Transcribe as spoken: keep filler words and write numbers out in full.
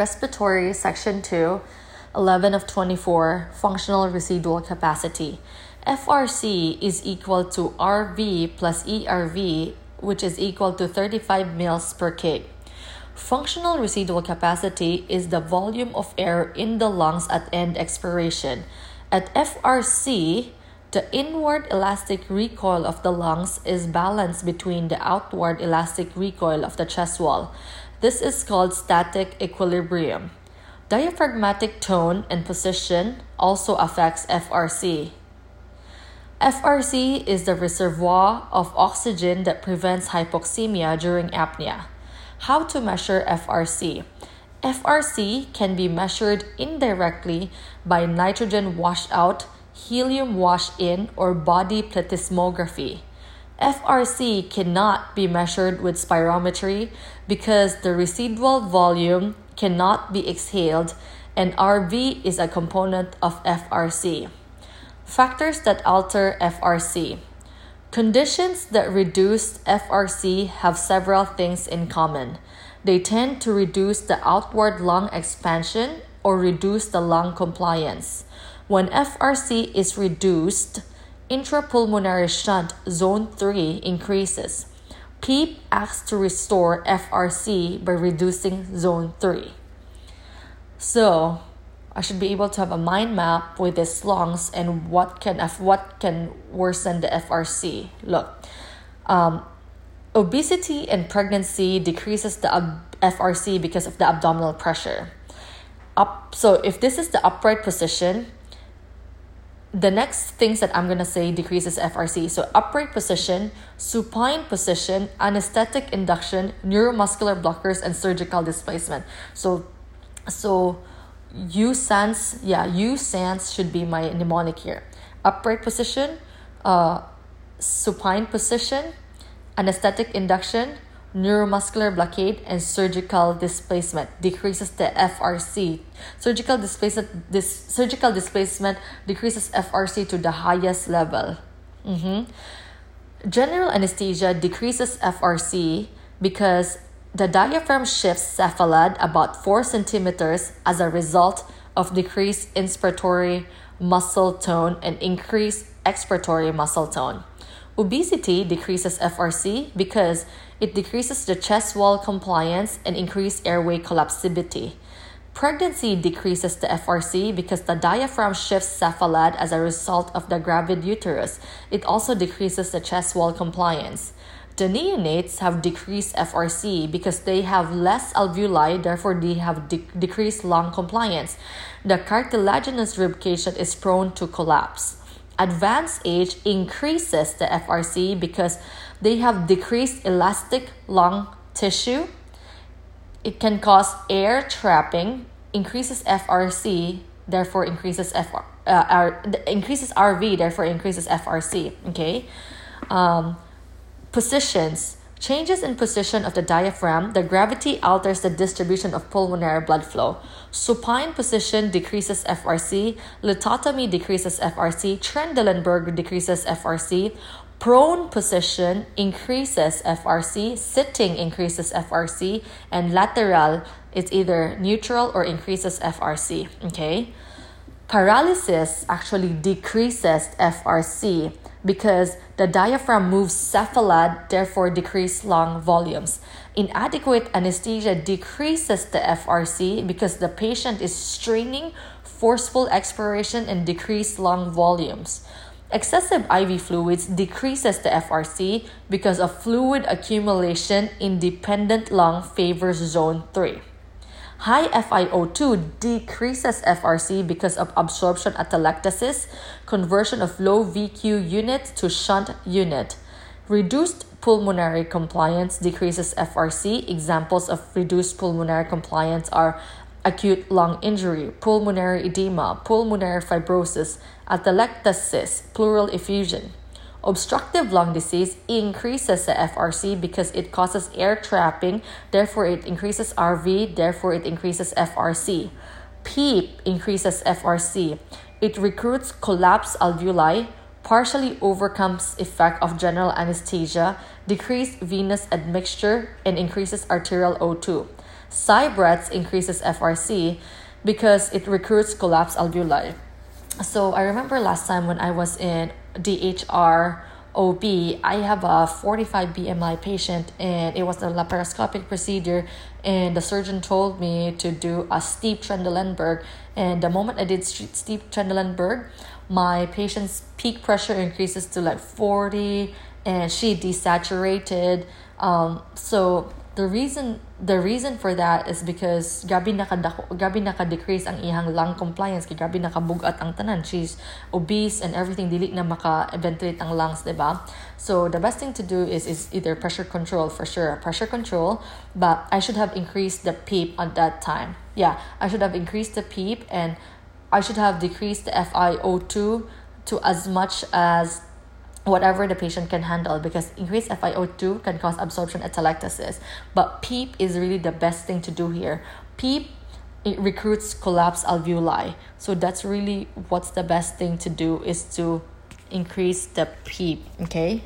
respiratory section two, eleven of twenty-four, functional residual capacity. F R C is equal to R V plus E R V, which is equal to thirty-five milliliters per kilogram. Functional residual capacity is the volume of air in the lungs at end expiration. At F R C, the inward elastic recoil of the lungs is balanced between the outward elastic recoil of the chest wall. This is called static equilibrium. Diaphragmatic tone and position also affects F R C. F R C is the reservoir of oxygen that prevents hypoxemia during apnea. How to measure F R C? F R C can be measured indirectly by nitrogen washout, helium wash-in, or body plethysmography. F R C cannot be measured with spirometry because the residual volume cannot be exhaled, and R V is a component of F R C. Factors that alter F R C. Conditions that reduce F R C have several things in common. They tend to reduce the outward lung expansion or reduce the lung compliance. When F R C is reduced, intrapulmonary shunt zone three increases. PEEP acts to restore F R C by reducing zone three. So, I should be able to have a mind map with these lungs and what can what can worsen the F R C. Look, um, obesity and pregnancy decreases the F R C because of the abdominal pressure. Up, so if this is the upright position, the next things that I'm going to say decreases F R C. So upright position, supine position, anesthetic induction, neuromuscular blockers, and surgical displacement. So, so... U-sans, yeah, U-sans should be my mnemonic here. Upright position, uh, supine position, anesthetic induction, neuromuscular blockade, and surgical displacement decreases the F R C. Surgical displacement, this surgical displacement decreases F R C to the highest level. Mm-hmm. General anesthesia decreases F R C because the diaphragm shifts cephalad about four centimeters as a result of decreased inspiratory muscle tone and increased expiratory muscle tone. Obesity decreases F R C because it decreases the chest wall compliance and increased airway collapsibility. Pregnancy decreases the F R C because the diaphragm shifts cephalad as a result of the gravid uterus. It also decreases the chest wall compliance. The neonates have decreased F R C because they have less alveoli, therefore they have de- decreased lung compliance. The cartilaginous ribcage is prone to collapse. Advanced age increases the F R C because they have decreased elastic lung tissue. It can cause air trapping, increases F R C, therefore increases F R, uh, R, increases R V, therefore increases F R C. Okay. Um, Positions. Changes in position of the diaphragm. The gravity alters the distribution of pulmonary blood flow. Supine position decreases F R C. Litotomy decreases F R C. Trendelenburg decreases F R C. Prone position increases F R C. Sitting increases F R C. And lateral, it's either neutral or increases F R C. Okay. Paralysis actually decreases F R C because the diaphragm moves cephalad, therefore decreased lung volumes. Inadequate anesthesia decreases the F R C because the patient is straining, forceful expiration, and decreased lung volumes. Excessive I V fluids decreases the F R C because of fluid accumulation in dependent lung favors zone three. High F I O two decreases F R C because of absorption atelectasis, conversion of low V Q unit to shunt unit. Reduced pulmonary compliance decreases F R C. Examples of reduced pulmonary compliance are acute lung injury, pulmonary edema, pulmonary fibrosis, atelectasis, pleural effusion. Obstructive lung disease increases the F R C because it causes air trapping, therefore it increases R V, therefore it increases F R C. PEEP increases F R C. It recruits collapsed alveoli, partially overcomes effect of general anesthesia, decreased venous admixture, and increases arterial O two. Cybrats increases F R C because it recruits collapsed alveoli. So I remember last time when I was in D H R O B, I have a forty-five B M I patient, and it was a laparoscopic procedure, and the surgeon told me to do a steep Trendelenburg, and the moment I did steep Trendelenburg, my patient's peak pressure increases to like forty, and she desaturated. Um, so the reason the reason for that is because gabi naka gabi naka decrease ang ihang lung compliance, kay gabi naka bugat ang tanan. She's obese and everything, dili na maka ventilate ang lungs, diba? So the best thing to do is is either pressure control, for sure, pressure control. But I should have increased the PEEP at that time. Yeah, I should have increased the PEEP, and I should have decreased the F I O two to as much as whatever the patient can handle, because increased F I O two can cause absorption atelectasis. But PEEP is really the best thing to do here. PEEP, it recruits collapsed alveoli. So that's really what's the best thing to do, is to increase the PEEP, okay?